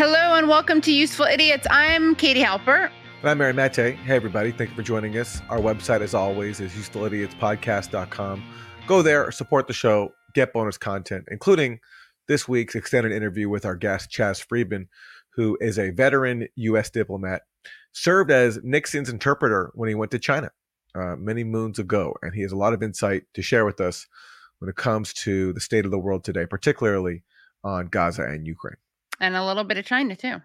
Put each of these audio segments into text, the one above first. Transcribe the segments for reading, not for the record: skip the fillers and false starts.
Hello and welcome to Useful Idiots. I'm Katie Halper. And I'm Mary Matte. Hey, everybody. Thank you for joining us. Our website, as always, is usefulidiotspodcast.com. Go there, support the show, get bonus content, including this week's extended interview with our guest, Chas Freeman, who is a veteran U.S. diplomat, served as Nixon's interpreter when he went to China many moons ago. And he has a lot of insight to share with us when it comes to the state of the world today, particularly on Gaza and Ukraine. And a little bit of China, too. A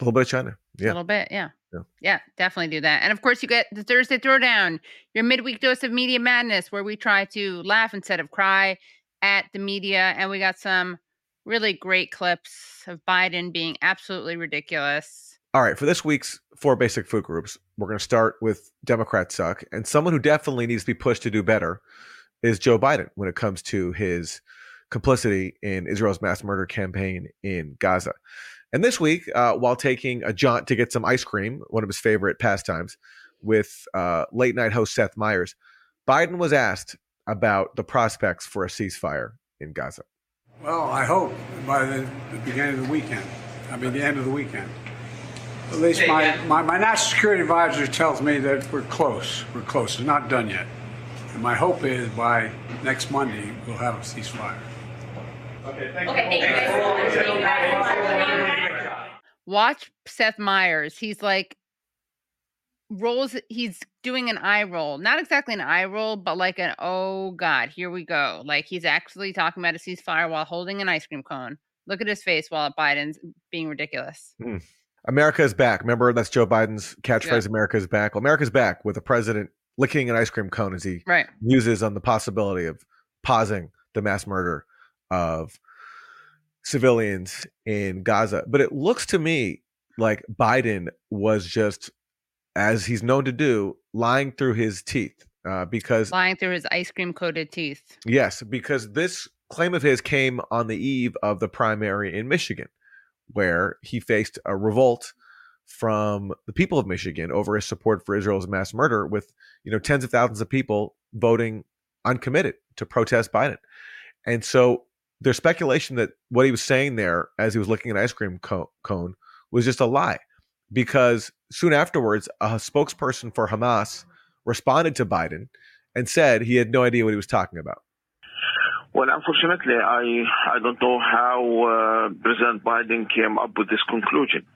little bit of China. Yeah. A little bit, yeah. Yeah. Yeah, definitely do that. And of course, you get the Thursday Throwdown, your midweek dose of media madness, where we try to laugh instead of cry at the media. And we got some really great clips of Biden being absolutely ridiculous. All right. For this week's four basic food groups, we're going to start with Democrats suck. And someone who definitely needs to be pushed to do better is Joe Biden when it comes to his complicity in Israel's mass murder campaign in Gaza. And this week, while taking a jaunt to get some ice cream, one of his favorite pastimes, with late night host Seth Meyers, Biden was asked about the prospects for a ceasefire in Gaza. Well, I hope by the beginning of the weekend, the end of the weekend. At least my national security advisor tells me that we're close. We're close. It's not done yet. And my hope is by next Monday, we'll have a ceasefire. Okay, thank you. Watch Seth Meyers. He's like rolls. He's doing an eye roll, not exactly an eye roll, but like an oh god, here we go. Like he's actually talking about a ceasefire while holding an ice cream cone. Look at his face while Biden's being ridiculous. Mm. America is back. Remember that's Joe Biden's catchphrase. Yeah. America is back. Well, America's back with the president licking an ice cream cone as he muses on the possibility of pausing the mass murder of civilians in Gaza. But it looks to me like Biden was just, as he's known to do, lying through his teeth because lying through his ice cream coated teeth. Yes, because this claim of his came on the eve of the primary in Michigan, where he faced a revolt from the people of Michigan over his support for Israel's mass murder, with tens of thousands of people voting uncommitted to protest Biden. And so there's speculation that what he was saying there as he was licking an ice cream cone was just a lie, because soon afterwards, a spokesperson for Hamas responded to Biden and said he had no idea what he was talking about. Well, unfortunately, I don't know how President Biden came up with this conclusion,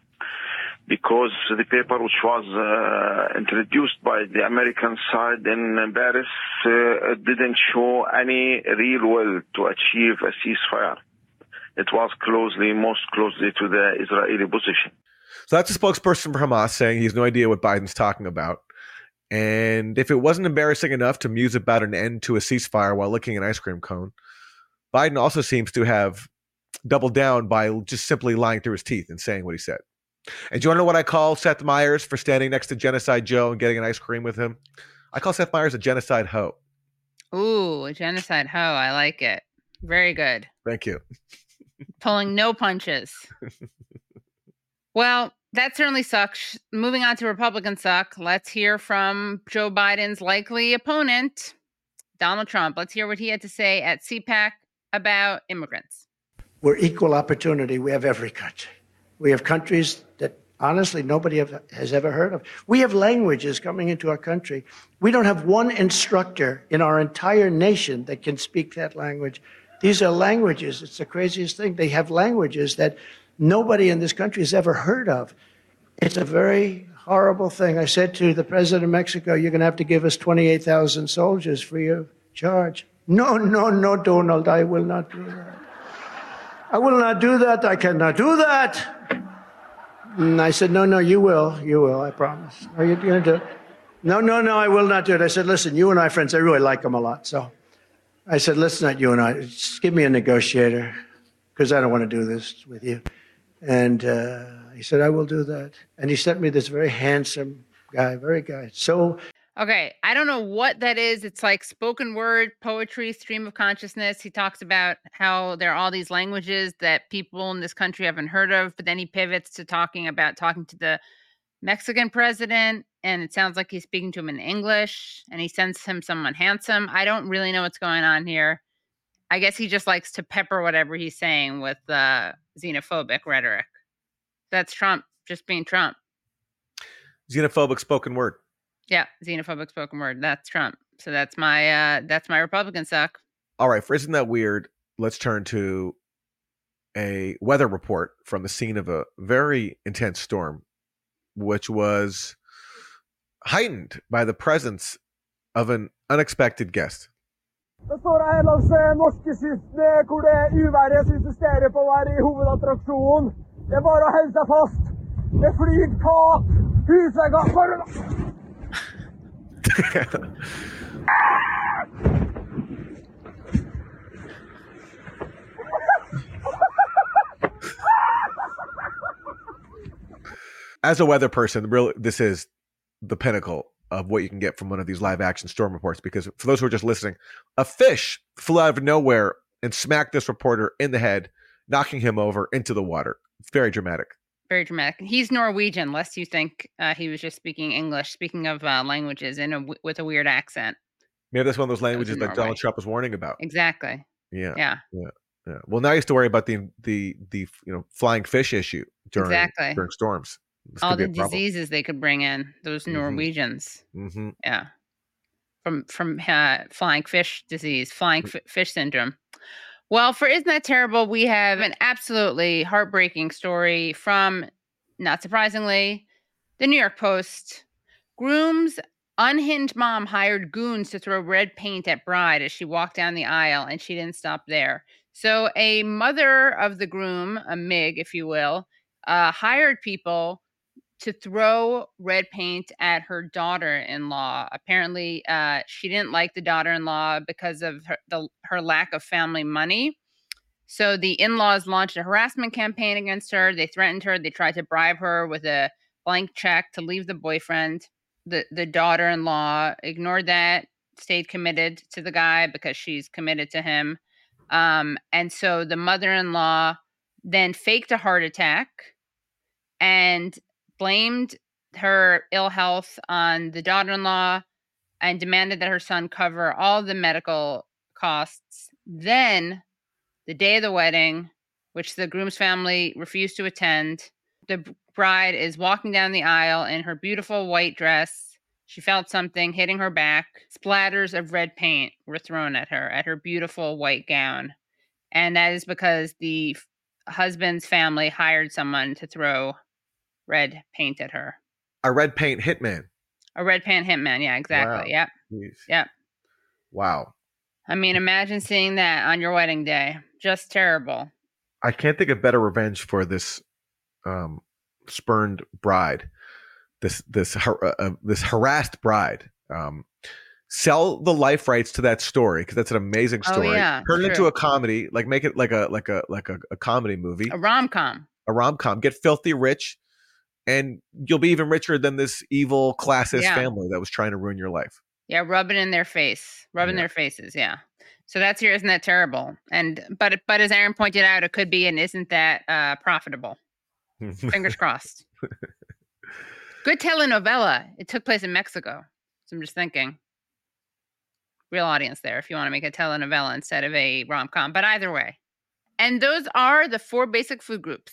because the paper which was introduced by the American side in Paris didn't show any real will to achieve a ceasefire. It was most closely to the Israeli position. So that's a spokesperson for Hamas saying he has no idea what Biden's talking about. And if it wasn't embarrassing enough to muse about an end to a ceasefire while licking an ice cream cone, Biden also seems to have doubled down by just simply lying through his teeth and saying what he said. And do you want to know what I call Seth Meyers for standing next to Genocide Joe and getting an ice cream with him? I call Seth Meyers a genocide hoe. Ooh, a genocide hoe. I like it. Very good. Thank you. Pulling no punches. Well, that certainly sucks. Moving on to Republican suck, let's hear from Joe Biden's likely opponent, Donald Trump. Let's hear what he had to say at CPAC about immigrants. We're equal opportunity. We have every country. We have countries that, honestly, nobody has ever heard of. We have languages coming into our country. We don't have one instructor in our entire nation that can speak that language. These are languages. It's the craziest thing. They have languages that nobody in this country has ever heard of. It's a very horrible thing. I said to the president of Mexico, you're going to have to give us 28,000 soldiers free of charge. No, Donald, I will not do that. I will not do that. I cannot do that. And I said, no, you will, I promise. Are you going to do it? No, I will not do it. I said, listen, you and I friends, I really like him a lot. So I said, let's not you and I, just give me a negotiator, because I don't want to do this with you. And he said, I will do that. And he sent me this very handsome guy, So. Okay, I don't know what that is. It's like spoken word, poetry, stream of consciousness. He talks about how there are all these languages that people in this country haven't heard of, but then he pivots to talking to the Mexican president, and it sounds like he's speaking to him in English, and he sends him someone handsome. I don't really know what's going on here. I guess he just likes to pepper whatever he's saying with xenophobic rhetoric. That's Trump just being Trump. Xenophobic spoken word. Yeah, xenophobic spoken word. That's Trump. So that's my Republican suck. All right, for Isn't That Weird, let's turn to a weather report from the scene of a very intense storm, which was heightened by the presence of an unexpected guest. Det står en av norske kystene hvor det uværet insisterer på å være I hovedattraksjonen. Det bare å holde seg fast. Det flyr tak, As a weather person, really, this is the pinnacle of what you can get from one of these live action storm reports, because for those who are just listening, a fish flew out of nowhere and smacked this reporter in the head, knocking him over into the water. It's very dramatic. Very dramatic. He's Norwegian, lest you think he was just speaking English, speaking of languages with a weird accent. Maybe that's one of those languages like Donald Trump was warning about. Exactly. Yeah. Well, now you have to worry about the flying fish issue during storms. All the diseases they could bring in, those Norwegians. Mm-hmm. Yeah. From flying fish disease, flying fish syndrome. Well, for Isn't That Terrible, we have an absolutely heartbreaking story from, not surprisingly, the New York Post. Groom's unhinged mom hired goons to throw red paint at bride as she walked down the aisle, and she didn't stop there. So a mother of the groom, a MIG, if you will, hired people to throw red paint at her daughter-in-law. Apparently, she didn't like the daughter-in-law because of her lack of family money. So the in-laws launched a harassment campaign against her. They threatened her. They tried to bribe her with a blank check to leave the boyfriend. The daughter-in-law ignored that, stayed committed to the guy because she's committed to him. And so the mother-in-law then faked a heart attack and blamed her ill health on the daughter-in-law and demanded that her son cover all the medical costs. Then, the day of the wedding, which the groom's family refused to attend, the bride is walking down the aisle in her beautiful white dress. She felt something hitting her back. Splatters of red paint were thrown at her beautiful white gown. And that is because the husband's family hired someone to throw red paint at her. A red paint hitman. Yeah, exactly. Wow. Yep. Wow. I mean, imagine seeing that on your wedding day. Just terrible. I can't think of better revenge for this spurned bride, this harassed bride. Sell the life rights to that story, because that's an amazing story. Oh, yeah, turn it into a comedy, like make it like a comedy movie, a rom com. Get filthy rich. And you'll be even richer than this evil classist family that was trying to ruin your life. Yeah, rub it in their face. Rub in their faces, yeah. So that's your Isn't That Terrible? And but as Aaron pointed out, it could be an Isn't That Profitable? Fingers crossed. Good telenovela. It took place in Mexico. So I'm just thinking. Real audience there if you want to make a telenovela instead of a rom-com. But either way. And those are the 4 basic food groups.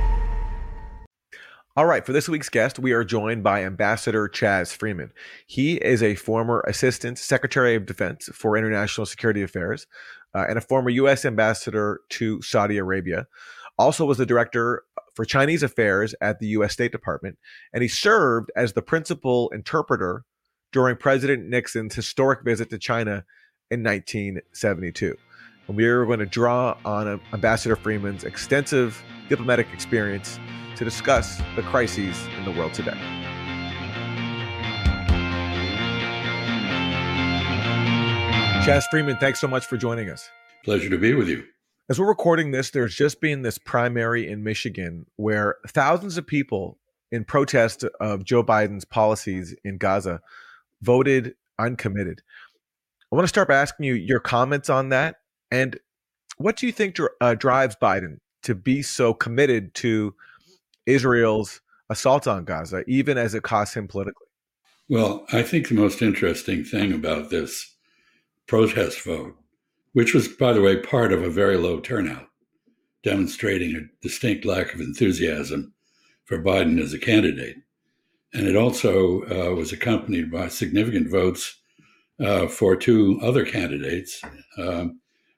All right, for this week's guest, we are joined by Ambassador Chas Freeman. He is a former Assistant Secretary of Defense for International Security Affairs and a former U.S. ambassador to Saudi Arabia. Also was the director for Chinese affairs at the U.S. State Department, and he served as the principal interpreter during President Nixon's historic visit to China in 1972. And we are going to draw on Ambassador Freeman's extensive diplomatic experience to discuss the crises in the world today. Chas Freeman, thanks so much for joining us. Pleasure to be with you. As we're recording this, there's just been this primary in Michigan where thousands of people in protest of Joe Biden's policies in Gaza voted uncommitted. I want to start by asking you your comments on that. And what do you think drives Biden to be so committed to Israel's assault on Gaza, even as it costs him politically? Well, I think the most interesting thing about this protest vote, which was, by the way, part of a very low turnout, demonstrating a distinct lack of enthusiasm for Biden as a candidate. And it also was accompanied by significant votes for two other candidates,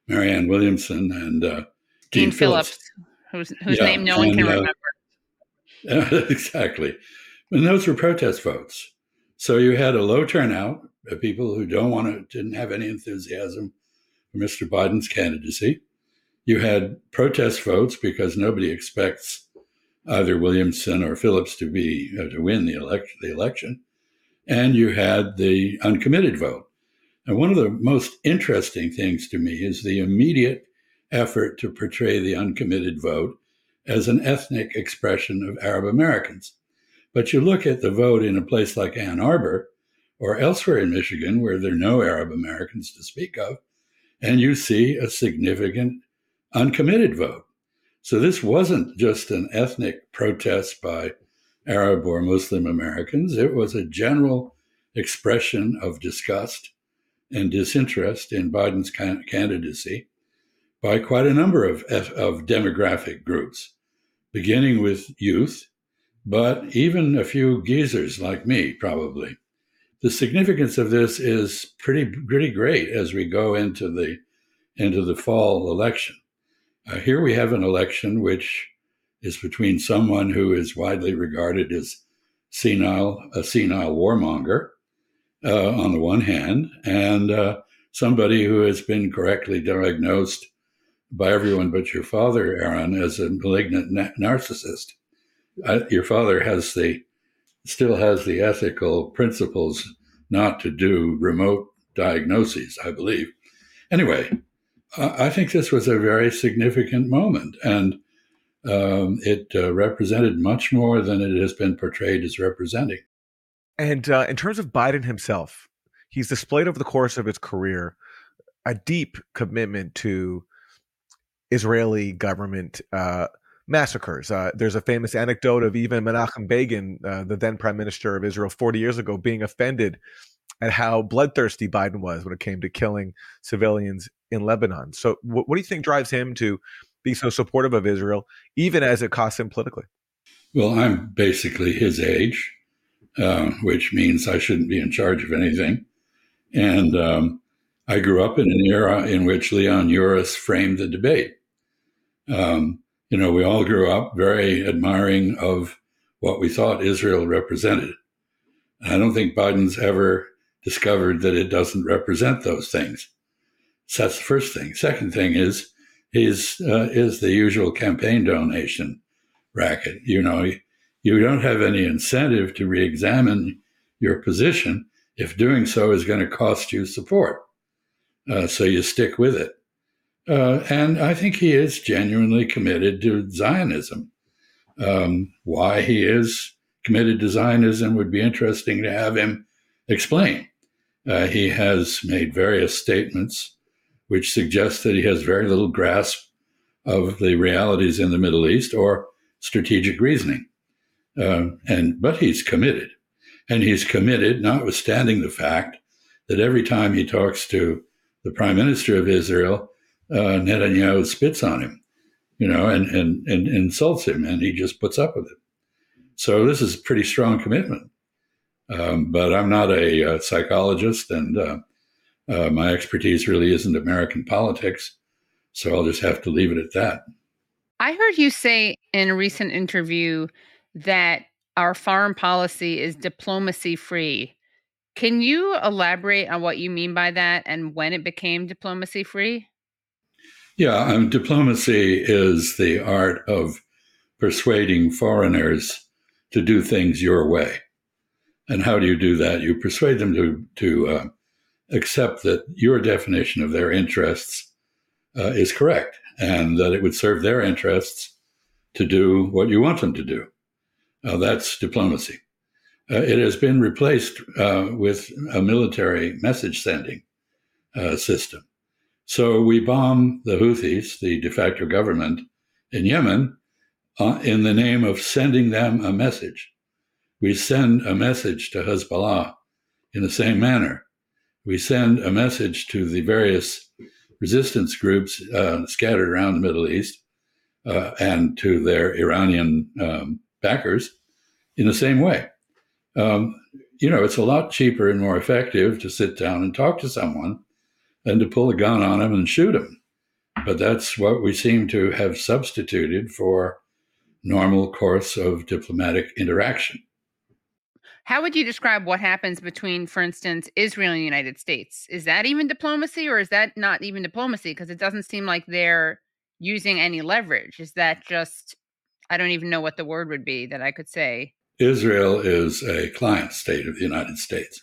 Marianne Williamson and Dean Phillips, whose name no one can remember. Exactly. And those were protest votes. So you had a low turnout of people who didn't have any enthusiasm for Mr. Biden's candidacy. You had protest votes because nobody expects either Williamson or Phillips to win the election. And you had the uncommitted vote. And one of the most interesting things to me is the immediate effort to portray the uncommitted vote as an ethnic expression of Arab Americans. But you look at the vote in a place like Ann Arbor or elsewhere in Michigan, where there are no Arab Americans to speak of, and you see a significant uncommitted vote. So this wasn't just an ethnic protest by Arab or Muslim Americans. It was a general expression of disgust and disinterest in Biden's candidacy by quite a number of demographic groups, beginning with youth, but even a few geezers like me, probably. The significance of this is pretty great as we go into the fall election. Here we have an election which is between someone who is widely regarded as a senile warmonger, on the one hand, and somebody who has been correctly diagnosed by everyone but your father, Aaron, as a malignant narcissist. Your father still has the ethical principles not to do remote diagnoses, I believe. Anyway, I think this was a very significant moment, and it represented much more than it has been portrayed as representing. And in terms of Biden himself, he's displayed over the course of his career a deep commitment to Israeli government massacres. There's a famous anecdote of even Menachem Begin, the then prime minister of Israel 40 years ago, being offended at how bloodthirsty Biden was when it came to killing civilians in Lebanon. So what do you think drives him to be so supportive of Israel, even as it costs him politically? Well, I'm basically his age. Which means I shouldn't be in charge of anything. And I grew up in an era in which Leon Uris framed the debate. We all grew up very admiring of what we thought Israel represented. And I don't think Biden's ever discovered that it doesn't represent those things. So that's the first thing. Second thing is he's the usual campaign donation racket. You don't have any incentive to re-examine your position if doing so is going to cost you support. So you stick with it. And I think he is genuinely committed to Zionism. Why he is committed to Zionism would be interesting to have him explain. He has made various statements which suggest that he has very little grasp of the realities in the Middle East or strategic reasoning. But he's committed. And he's committed, notwithstanding the fact that every time he talks to the prime minister of Israel, Netanyahu spits on him, and insults him, and he just puts up with it. So this is a pretty strong commitment. But I'm not a psychologist, and my expertise really isn't American politics, so I'll just have to leave it at that. I heard you say in a recent interview that our foreign policy is diplomacy free. Can you elaborate on what you mean by that and when it became diplomacy free? Yeah, diplomacy is the art of persuading foreigners to do things your way. And how do you do that? You persuade them to accept that your definition of their interests is correct and that it would serve their interests to do what you want them to do. That's diplomacy. It has been replaced with a military message sending system. So we bomb the Houthis, the de facto government in Yemen, in the name of sending them a message. We send a message to Hezbollah in the same manner. We send a message to the various resistance groups scattered around the Middle East and to their Iranian backers in the same way. It's a lot cheaper and more effective to sit down and talk to someone than to pull a gun on them and shoot them. But that's what we seem to have substituted for normal course of diplomatic interaction. How would you describe what happens between, for instance, Israel and the United States? Is that even diplomacy, or is that not even diplomacy? Because it doesn't seem like they're using any leverage. Is that just, I don't even know what the word would be that I could say. Israel is a client state of the United States.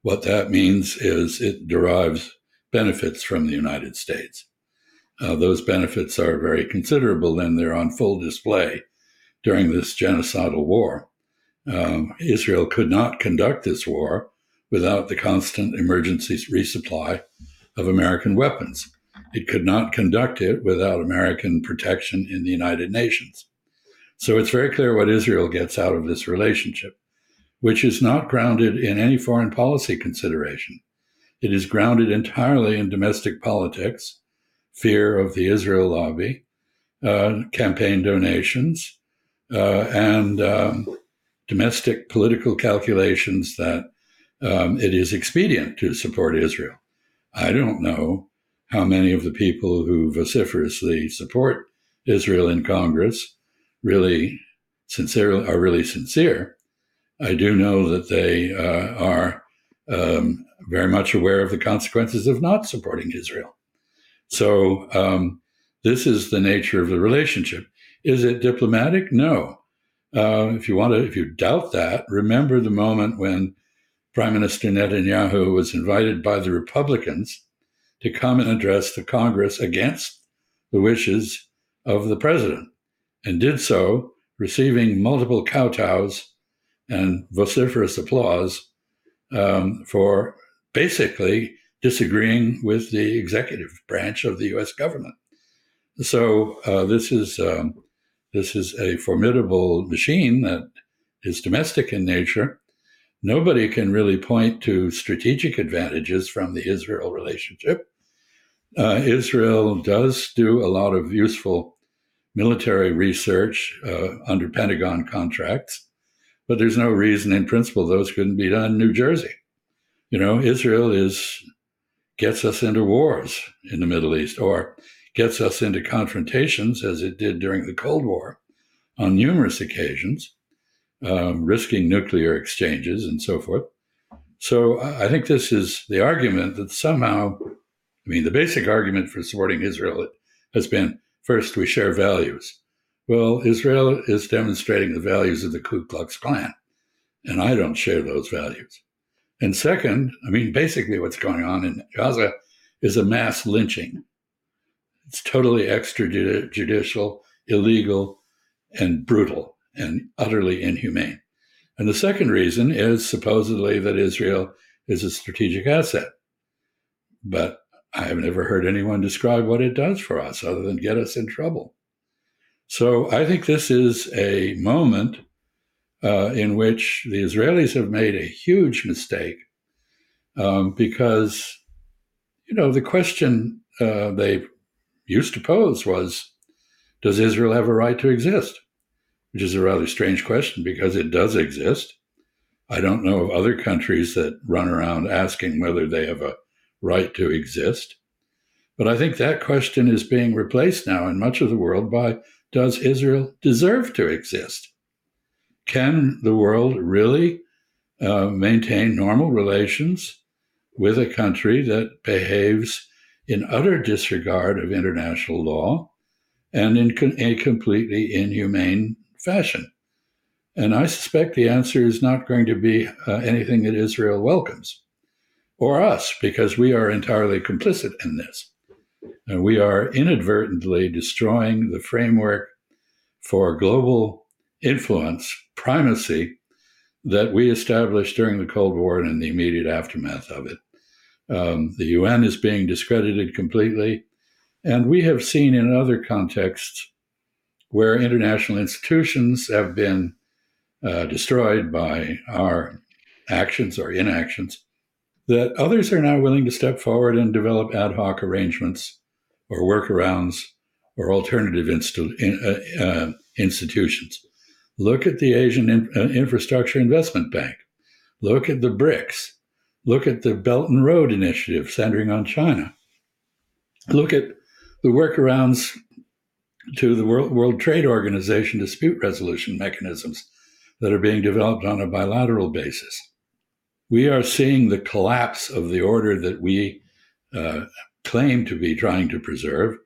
What that means is it derives benefits from the United States. Those benefits are very considerable, and they're on full display during this genocidal war. Israel could not conduct this war without the constant emergency resupply of American weapons. It could not conduct it without American protection in the United Nations. So it's very clear what Israel gets out of this relationship, which is not grounded in any foreign policy consideration. It is grounded entirely in domestic politics, fear of the Israel lobby, campaign donations, and domestic political calculations that it is expedient to support Israel. I don't know how many of the people who vociferously support Israel in Congress really sincere. I do know that they are very much aware of the consequences of not supporting Israel. So this is the nature of the relationship. Is it diplomatic? No. If you doubt that, remember the moment when Prime Minister Netanyahu was invited by the Republicans to come and address the Congress against the wishes of the president, and did so, receiving multiple kowtows and vociferous applause for basically disagreeing with the executive branch of the U.S. government. So this is a formidable machine that is domestic in nature. Nobody can really point to strategic advantages from the Israel relationship. Israel does do a lot of useful military research under Pentagon contracts, but there's no reason in principle those couldn't be done in New Jersey. Israel gets us into wars in the Middle East, or gets us into confrontations, as it did during the Cold War on numerous occasions, risking nuclear exchanges and so forth. So I think this is the argument that somehow, the basic argument for supporting Israel has been, first, we share values. Well, Israel is demonstrating the values of the Ku Klux Klan, and I don't share those values. And second, basically what's going on in Gaza is a mass lynching. It's totally extrajudicial, illegal, and brutal, and utterly inhumane. And the second reason is supposedly that Israel is a strategic asset. But I have never heard anyone describe what it does for us other than get us in trouble. So I think this is a moment in which the Israelis have made a huge mistake because, the question they used to pose was, does Israel have a right to exist? Which is a rather strange question because it does exist. I don't know of other countries that run around asking whether they have a right to exist. But I think that question is being replaced now in much of the world by, does Israel deserve to exist? Can the world really maintain normal relations with a country that behaves in utter disregard of international law and in a completely inhumane fashion? And I suspect the answer is not going to be anything that Israel welcomes, or us, because we are entirely complicit in this. And we are inadvertently destroying the framework for global influence, primacy, that we established during the Cold War and in the immediate aftermath of it. The UN is being discredited completely. And we have seen in other contexts where international institutions have been destroyed by our actions or inactions, that others are now willing to step forward and develop ad hoc arrangements or workarounds or alternative institutions. Look at the Asian Infrastructure Investment Bank. Look at the BRICS. Look at the Belt and Road Initiative centering on China. Look at the workarounds to the World Trade Organization dispute resolution mechanisms that are being developed on a bilateral basis. We are seeing the collapse of the order that we claim to be trying to preserve,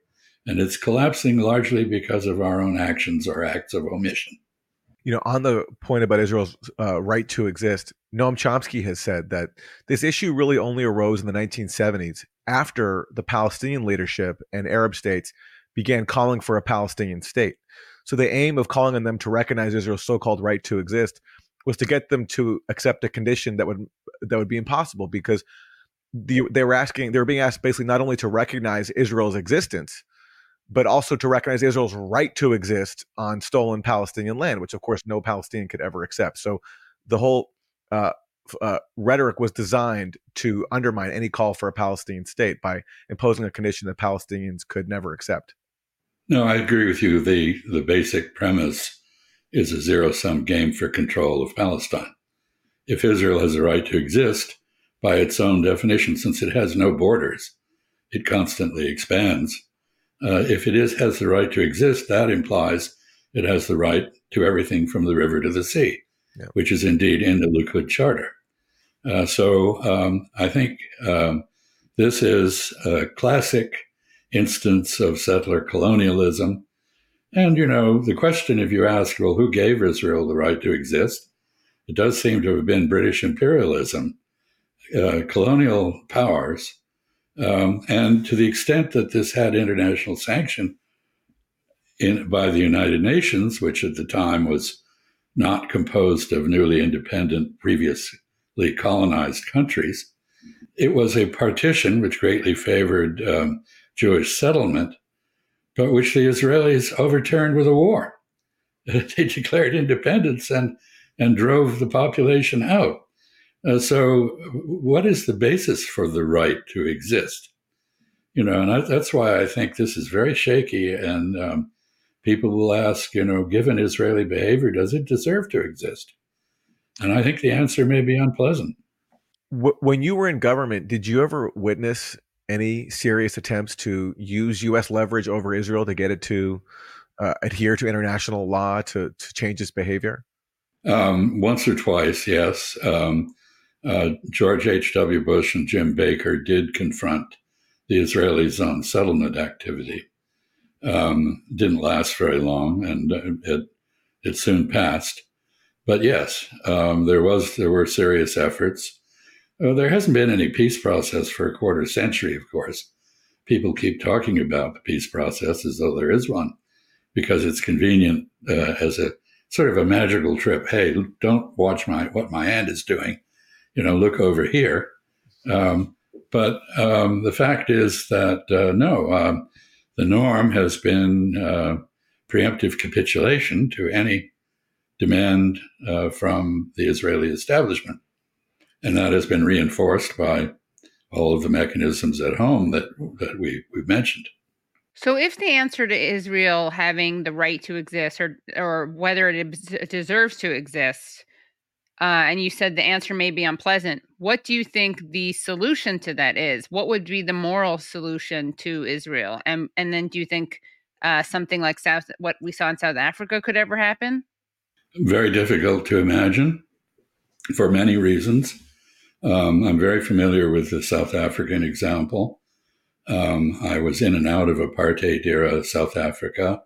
and it's collapsing largely because of our own actions or acts of omission. You know, on the point about Israel's right to exist, Noam Chomsky has said that this issue really only arose in the 1970s after the Palestinian leadership and Arab states began calling for a Palestinian state. So the aim of calling on them to recognize Israel's so-called right to exist was to get them to accept a condition that would be impossible, because they were being asked basically not only to recognize Israel's existence, but also to recognize Israel's right to exist on stolen Palestinian land, which of course no Palestinian could ever accept. So the whole rhetoric was designed to undermine any call for a Palestinian state by imposing a condition that Palestinians could never accept. No, I agree with you. The basic premise is a zero-sum game for control of Palestine. If Israel has a right to exist, by its own definition, since it has no borders, it constantly expands. If it has the right to exist, that implies it has the right to everything from the river to the sea, yeah, which is indeed in the Likud Charter. I think this is a classic instance of settler colonialism. And, you know, the question, if you ask, well, who gave Israel the right to exist? It does seem to have been British imperialism, colonial powers. And to the extent that this had international sanction by the United Nations, which at the time was not composed of newly independent, previously colonized countries, it was a partition which greatly favored Jewish settlement, but which the Israelis overturned with a war. They declared independence and drove the population out. So what is the basis for the right to exist? You know, and that's why I think this is very shaky. And people will ask, you know, given Israeli behavior, does it deserve to exist? And I think the answer may be unpleasant. When you were in government, did you ever witness any serious attempts to use U.S. leverage over Israel to get it to adhere to international law, to change its behavior? Once or twice, yes. George H.W. Bush and Jim Baker did confront the Israelis on settlement activity. Didn't last very long, and it soon passed. But yes, there were serious efforts. There hasn't been any peace process for a quarter century, of course. People keep talking about the peace process as though there is one, because it's convenient as a sort of a magical trip. Hey, don't watch what my hand is doing. You know, look over here. But the fact is that, the norm has been preemptive capitulation to any demand from the Israeli establishment. And that has been reinforced by all of the mechanisms at home that we've mentioned. So if the answer to Israel having the right to exist or whether it deserves to exist and you said the answer may be unpleasant. What do you think the solution to that is? What would be the moral solution to Israel? And then do you think something like what we saw in South Africa could ever happen? Very difficult to imagine for many reasons. I'm very familiar with the South African example. I was in and out of apartheid era South Africa.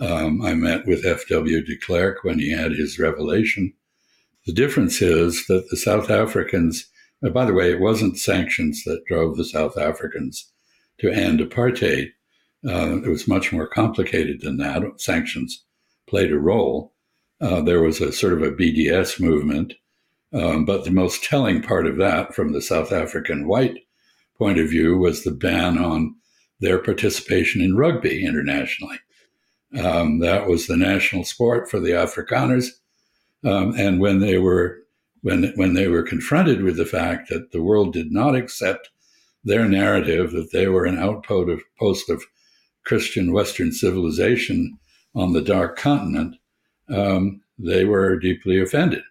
I met with F.W. de Klerk when he had his revelation. The difference is that the South Africans, by the way, it wasn't sanctions that drove the South Africans to end apartheid. It was much more complicated than that. Sanctions played a role. There was a sort of a BDS movement. But the most telling part of that from the South African white point of view was the ban on their participation in rugby internationally. That was the national sport for the Afrikaners. And when they were confronted with the fact that the world did not accept their narrative that they were an outpost of Christian Western civilization on the dark continent, they were deeply offended.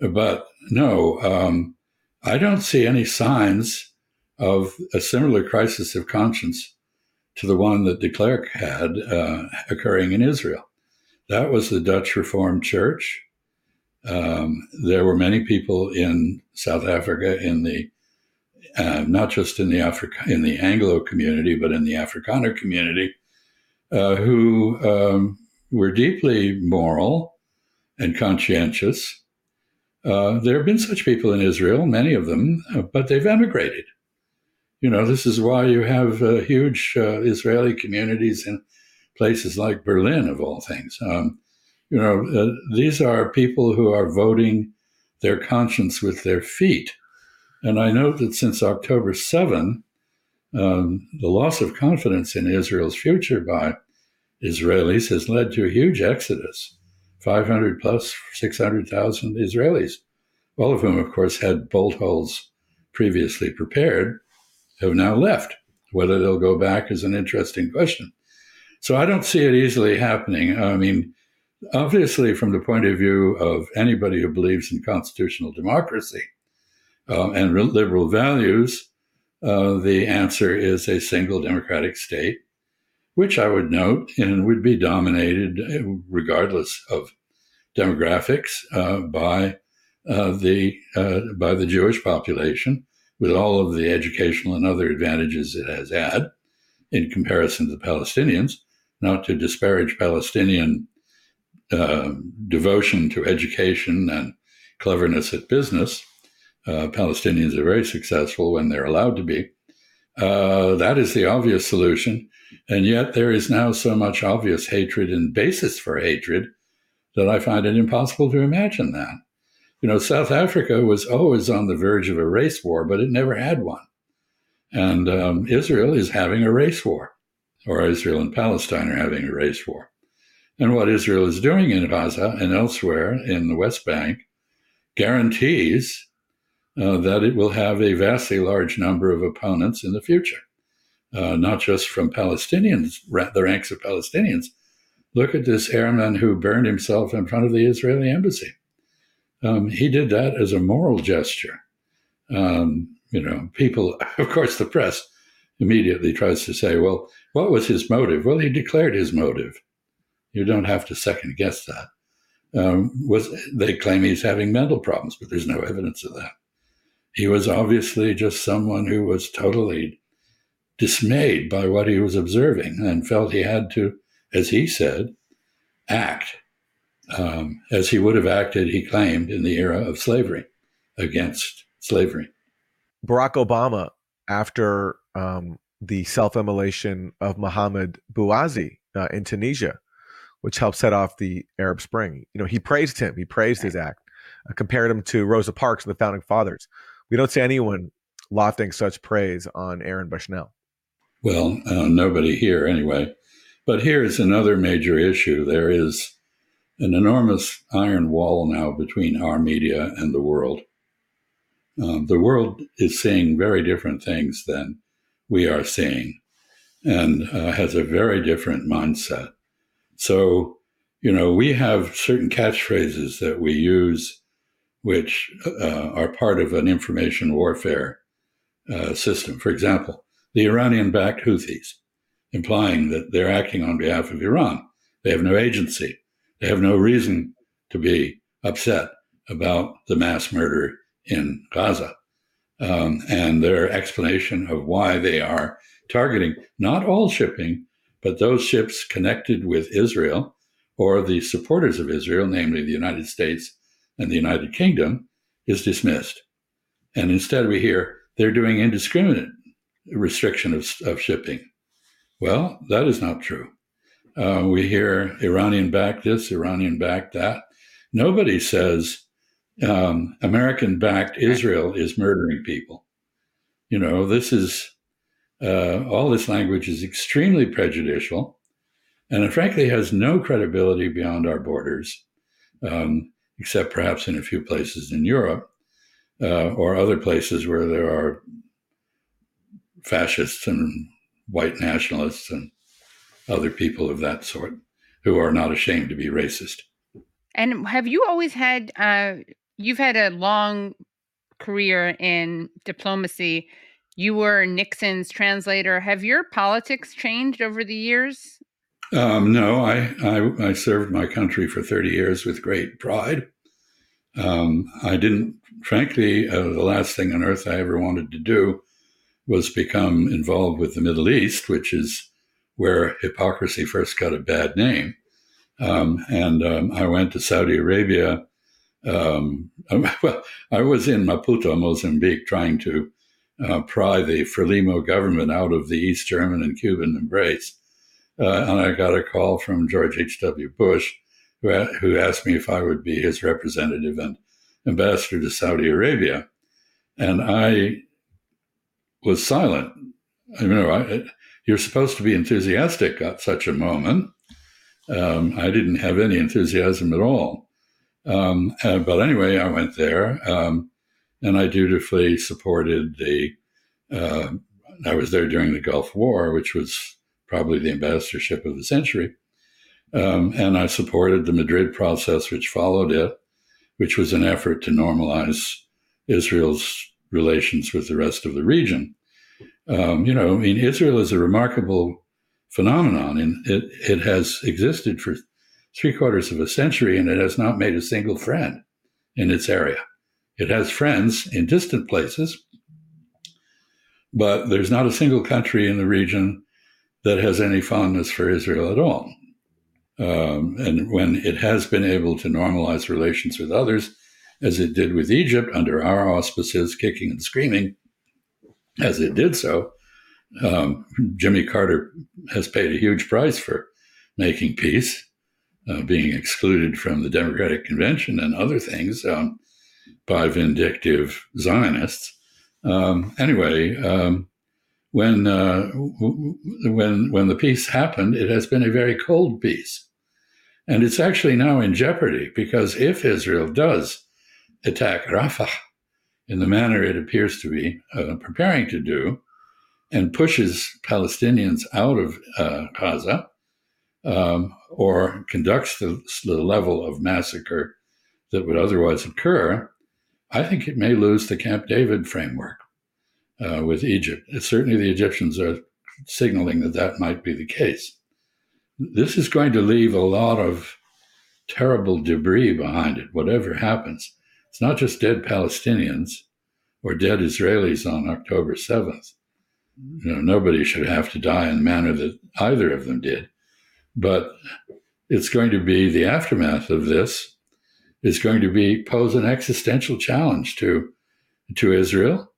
But no, I don't see any signs of a similar crisis of conscience to the one that de Klerk had occurring in Israel. That was the Dutch Reformed Church. There were many people in South Africa, in the not just in the Anglo community, but in the Afrikaner community, who were deeply moral and conscientious. There have been such people in Israel, many of them, but they've emigrated. You know, this is why you have huge Israeli communities in places like Berlin, of all things. You know, these are people who are voting their conscience with their feet. And I note that since October 7, the loss of confidence in Israel's future by Israelis has led to a huge exodus. 500 plus 600,000 Israelis, all of whom, of course, had bolt holes previously prepared, have now left. Whether they'll go back is an interesting question. So I don't see it easily happening. I mean, obviously, from the point of view of anybody who believes in constitutional democracy and liberal values, the answer is a single democratic state, which I would note and would be dominated, regardless of demographics, by the Jewish population, with all of the educational and other advantages it has had in comparison to the Palestinians. Not to disparage Palestinian devotion to education and cleverness at business. Palestinians are very successful when they're allowed to be. That is the obvious solution. And yet there is now so much obvious hatred and basis for hatred that I find it impossible to imagine that. You know, South Africa was always on the verge of a race war, but it never had one. And Israel is having a race war, or Israel and Palestine are having a race war. And what Israel is doing in Gaza and elsewhere in the West Bank guarantees that it will have a vastly large number of opponents in the future. Not just from Palestinians, the ranks of Palestinians. Look at this airman who burned himself in front of the Israeli embassy. He did that as a moral gesture. You know, people, of course, the press immediately tries to say, well, what was his motive? Well, he declared his motive. You don't have to second guess that. They claim he's having mental problems, but there's no evidence of that. He was obviously just someone who was totally dismayed by what he was observing and felt he had to, as he said, act as he would have acted, he claimed, in the era of slavery, against slavery. Barack Obama, after the self-immolation of Mohamed Bouazi in Tunisia, which helped set off the Arab Spring, you know, he praised him. He praised his act, compared him to Rosa Parks and the Founding Fathers. We don't see anyone lofting such praise on Aaron Bushnell. Well, nobody here anyway. But here is another major issue. There is an enormous iron wall now between our media and the world. The world is seeing very different things than we are seeing and has a very different mindset. So, you know, we have certain catchphrases that we use which are part of an information warfare system. For example, the Iranian-backed Houthis, implying that they're acting on behalf of Iran. They have no agency. They have no reason to be upset about the mass murder in Gaza. And their explanation of why they are targeting not all shipping, but those ships connected with Israel or the supporters of Israel, namely the United States and the United Kingdom, is dismissed. And instead we hear they're doing indiscriminate restriction of shipping. Well, that is not true. We hear Iranian back this, Iranian back that. Nobody says American-backed Israel is murdering people. You know, this is, all this language is extremely prejudicial, and it frankly has no credibility beyond our borders, except perhaps in a few places in Europe or other places where there are fascists and white nationalists and other people of that sort who are not ashamed to be racist. And have you always had, you've had a long career in diplomacy. You were Nixon's translator. Have your politics changed over the years? No, I served my country for 30 years with great pride. I didn't, frankly, the last thing on earth I ever wanted to do was become involved with the Middle East, which is where hypocrisy first got a bad name. And I went to Saudi Arabia. Well, I was in Maputo, Mozambique, trying to pry the Frelimo government out of the East German and Cuban embrace. And I got a call from George H.W. Bush, who asked me if I would be his representative and ambassador to Saudi Arabia. And I was silent. You know, you're supposed to be enthusiastic at such a moment. I didn't have any enthusiasm at all. But anyway, I went there, and I dutifully supported I was there during the Gulf War, which was probably the ambassadorship of the century. And I supported the Madrid process, which followed it, which was an effort to normalize Israel's relations with the rest of the region. Israel is a remarkable phenomenon, and it has existed for 3/4 of a century, and it has not made a single friend in its area. It has friends in distant places, but there's not a single country in the region that has any fondness for Israel at all. And when it has been able to normalize relations with others, as it did with Egypt under our auspices, kicking and screaming, as it did so, Jimmy Carter has paid a huge price for making peace, being excluded from the Democratic Convention and other things by vindictive Zionists. When the peace happened, it has been a very cold peace. And it's actually now in jeopardy, because if Israel does attack Rafah in the manner it appears to be preparing to do, and pushes Palestinians out of Gaza, or conducts the level of massacre that would otherwise occur, I think it may lose the Camp David framework with Egypt. Certainly the Egyptians are signaling that might be the case. This is going to leave a lot of terrible debris behind it, whatever happens. It's not just dead Palestinians or dead Israelis on October 7th. You know, nobody should have to die in the manner that either of them did. But it's going to be the aftermath of this is going to be pose an existential challenge to Israel,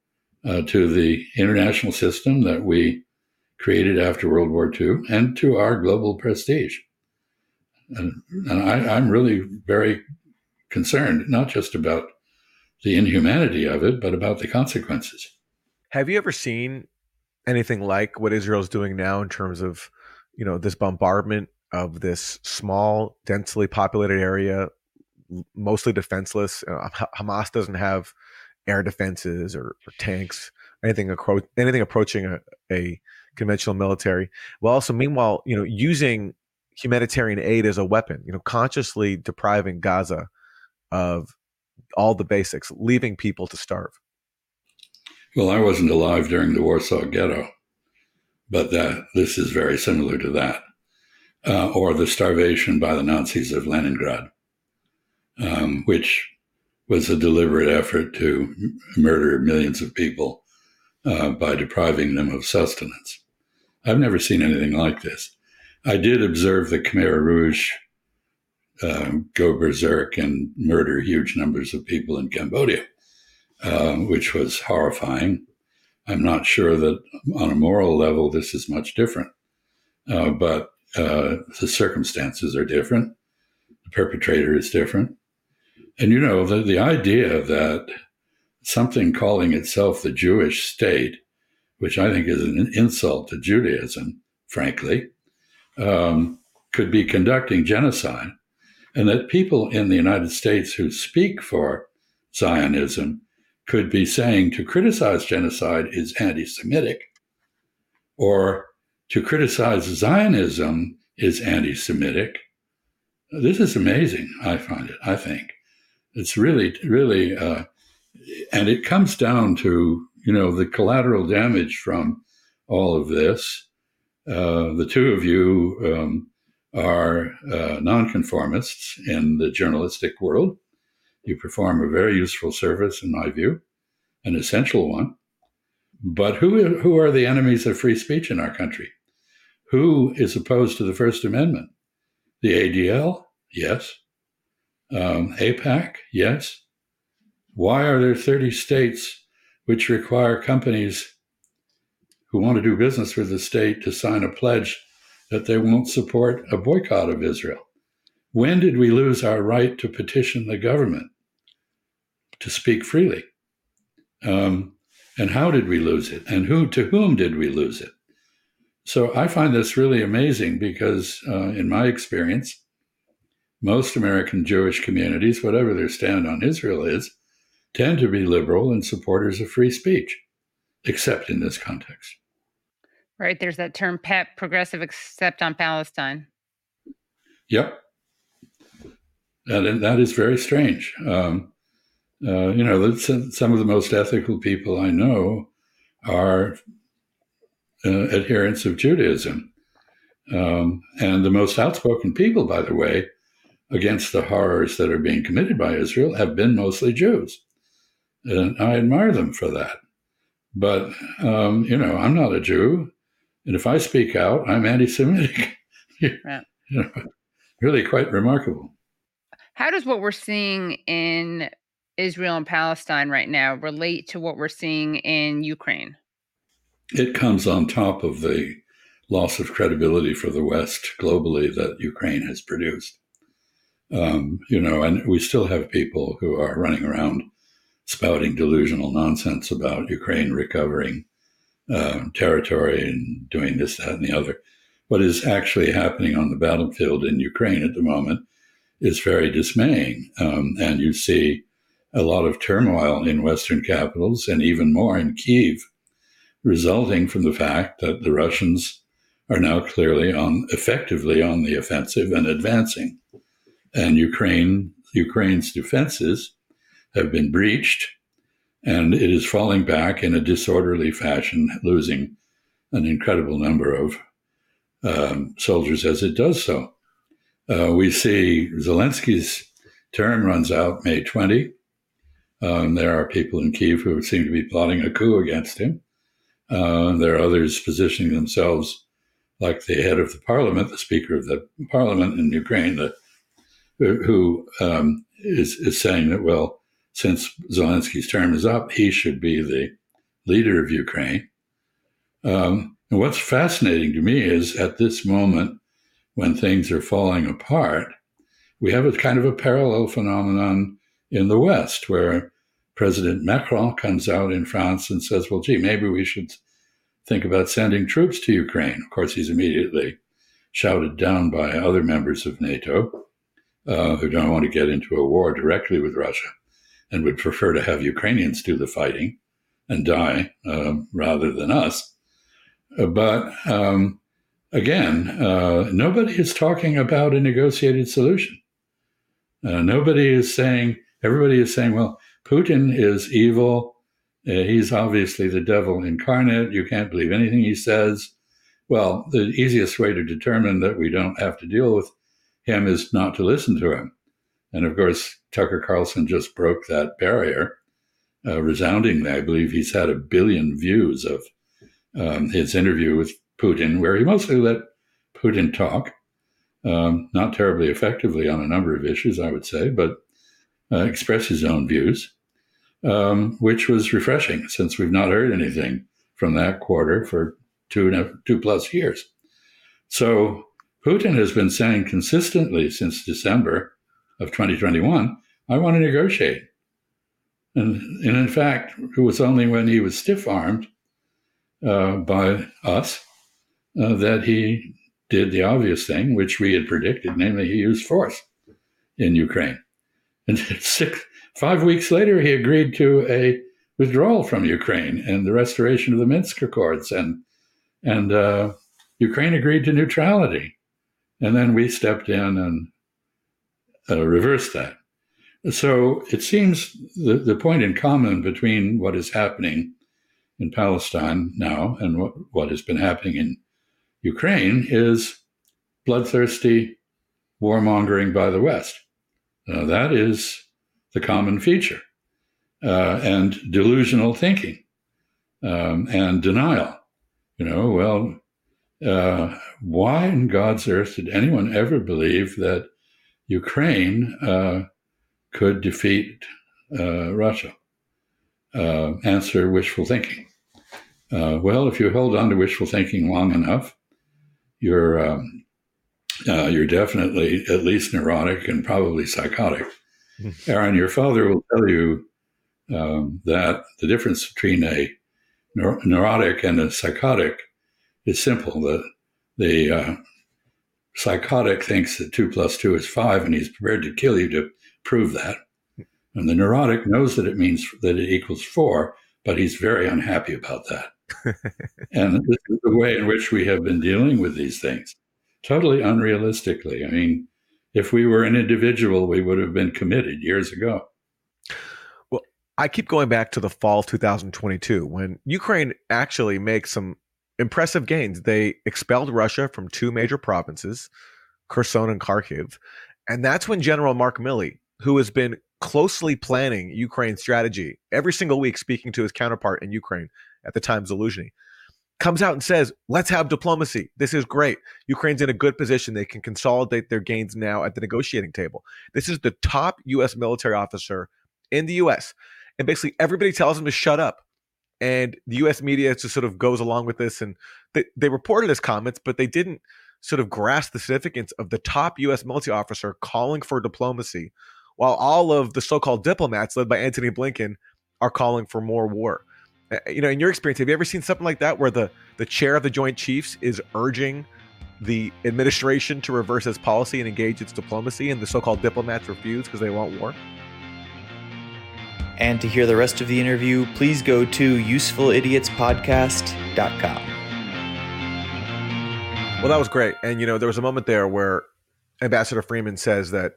to the international system that we created after World War II, and to our global prestige. And I'm really very concerned, not just about the inhumanity of it, but about the consequences. Have you ever seen anything like what Israel's doing now in terms of, you know, this bombardment of this small, densely populated area, mostly defenseless? Hamas doesn't have air defenses or tanks, anything approaching a conventional military. Well, also, meanwhile, you know, using humanitarian aid as a weapon, you know, consciously depriving Gaza of all the basics, leaving people to starve. Well, I wasn't alive during the Warsaw Ghetto, but this is very similar to that, or the starvation by the Nazis of Leningrad, which was a deliberate effort to murder millions of people by depriving them of sustenance. I've never seen anything like this. I did observe the Khmer Rouge go berserk and murder huge numbers of people in Cambodia, which was horrifying. I'm not sure that on a moral level this is much different, but the circumstances are different. The perpetrator is different. And, you know, the idea that something calling itself the Jewish state, which I think is an insult to Judaism, frankly, could be conducting genocide, and that people in the United States who speak for Zionism could be saying to criticize genocide is anti-Semitic, or to criticize Zionism is anti-Semitic. This is amazing, I find it, I think. It's really, really, and it comes down to, you know, the collateral damage from all of this. The two of you are nonconformists in the journalistic world. You perform a very useful service, in my view, an essential one. But who are the enemies of free speech in our country? Who is opposed to the First Amendment? The ADL? Yes. APAC? Yes. Why are there 30 states which require companies who want to do business with the state to sign a pledge that they won't support a boycott of Israel? When did we lose our right to petition the government to speak freely? And how did we lose it? And to whom did we lose it? So I find this really amazing because in my experience, most American Jewish communities, whatever their stand on Israel is, tend to be liberal and supporters of free speech, except in this context. Right. There's that term, PEP, progressive except on Palestine. Yep. And that is very strange. You know, some of the most ethical people I know are adherents of Judaism. And the most outspoken people, by the way, against the horrors that are being committed by Israel have been mostly Jews. And I admire them for that. But, you know, I'm not a Jew. And if I speak out, I'm anti-Semitic. Right. You know, really quite remarkable. How does what we're seeing in Israel and Palestine right now relate to what we're seeing in Ukraine? It comes on top of the loss of credibility for the West globally that Ukraine has produced. You know, and we still have people who are running around spouting delusional nonsense about Ukraine recovering territory and doing this, that, and the other. What is actually happening on the battlefield in Ukraine at the moment is very dismaying. And you see a lot of turmoil in Western capitals and even more in Kyiv, resulting from the fact that the Russians are now clearly effectively on the offensive and advancing. And Ukraine's defenses have been breached, and it is falling back in a disorderly fashion, losing an incredible number of soldiers as it does so. We see Zelensky's term runs out May 20. There are people in Kyiv who seem to be plotting a coup against him. There are others positioning themselves like the head of the parliament, the speaker of the parliament in Ukraine, who is saying that, well, since Zelensky's term is up, he should be the leader of Ukraine. And what's fascinating to me is at this moment, when things are falling apart, we have a kind of a parallel phenomenon in the West, where President Macron comes out in France and says, well, gee, maybe we should think about sending troops to Ukraine. Of course, he's immediately shouted down by other members of NATO. Who don't want to get into a war directly with Russia and would prefer to have Ukrainians do the fighting and die rather than us. But again, nobody is talking about a negotiated solution. Nobody is saying Everybody is saying, well, Putin is evil. He's obviously the devil incarnate. You can't believe anything he says. Well, the easiest way to determine that we don't have to deal with him is not to listen to him. And of course, Tucker Carlson just broke that barrier resoundingly. I believe he's had 1 billion views of his interview with Putin, where he mostly let Putin talk, not terribly effectively on a number of issues, I would say, but express his own views, which was refreshing since we've not heard anything from that quarter for two plus years. So Putin has been saying consistently since December of 2021, I want to negotiate. And in fact, it was only when he was stiff-armed by us that he did the obvious thing, which we had predicted, namely he used force in Ukraine. And 5 weeks later, he agreed to a withdrawal from Ukraine and the restoration of the Minsk Accords. And Ukraine agreed to neutrality. And then we stepped in and reversed that. So it seems the point in common between what is happening in Palestine now and what has been happening in Ukraine is bloodthirsty warmongering by the West. Now, that is the common feature, and delusional thinking and denial. You know, well, why in God's earth did anyone ever believe that Ukraine could defeat Russia? Answer, wishful thinking. Well, if you hold on to wishful thinking long enough, you're definitely at least neurotic and probably psychotic. Aaron, your father will tell you that the difference between a neurotic and a psychotic is simple. The psychotic thinks that 2 + 2 is 5, and he's prepared to kill you to prove that. And the neurotic knows that it means that it equals 4, but he's very unhappy about that. And this is the way in which we have been dealing with these things. Totally unrealistically. I mean, if we were an individual, we would have been committed years ago. Well, I keep going back to the fall of 2022 when Ukraine actually makes some impressive gains. They expelled Russia from 2 major provinces, Kherson and Kharkiv. And that's when General Mark Milley, who has been closely planning Ukraine's strategy every single week, speaking to his counterpart in Ukraine at the time, Zelensky, comes out and says, let's have diplomacy. This is great. Ukraine's in a good position. They can consolidate their gains now at the negotiating table. This is the top U.S. military officer in the U.S. And basically everybody tells him to shut up. And the U.S. media just sort of goes along with this. And they reported his comments, but they didn't sort of grasp the significance of the top U.S. military officer calling for diplomacy, while all of the so-called diplomats led by Antony Blinken are calling for more war. You know, in your experience, have you ever seen something like that where the chair of the Joint Chiefs is urging the administration to reverse its policy and engage its diplomacy, and the so-called diplomats refuse because they want war? And to hear the rest of the interview, please go to usefulidiotspodcast.com. Well, that was great. And, you know, there was a moment there where Ambassador Freeman says that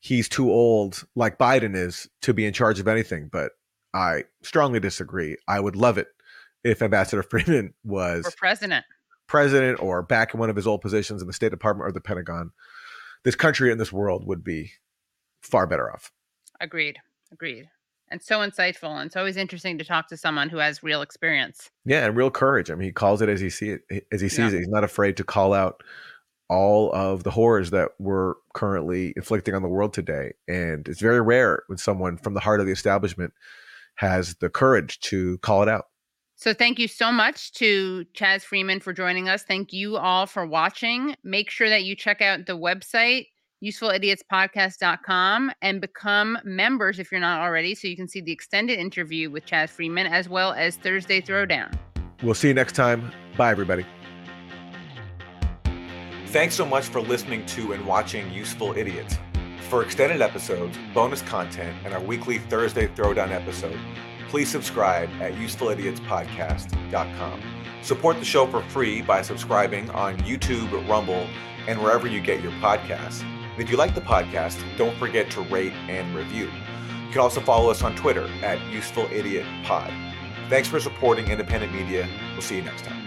he's too old, like Biden is, to be in charge of anything, but I strongly disagree. I would love it if Ambassador Freeman was president or back in one of his old positions in the State Department or the Pentagon. This country and this world would be far better off. Agreed. And so insightful. And it's always interesting to talk to someone who has real experience. Yeah, and real courage. I mean, he calls it as he sees it. He's not afraid to call out all of the horrors that we're currently inflicting on the world today. And it's very rare when someone from the heart of the establishment has the courage to call it out. So thank you so much to Chas Freeman for joining us. Thank you all for watching. Make sure that you check out the website, usefulidiotspodcast.com, and become members if you're not already, so you can see the extended interview with Chas Freeman as well as Thursday Throwdown. We'll see you next time. Bye, everybody. Thanks so much for listening to and watching Useful Idiots. For extended episodes, bonus content, and our weekly Thursday Throwdown episode, please subscribe at usefulidiotspodcast.com. Support the show for free by subscribing on YouTube, Rumble, and wherever you get your podcasts. If you like the podcast, don't forget to rate and review. You can also follow us on Twitter at Useful Idiot Pod. Thanks for supporting independent media. We'll see you next time.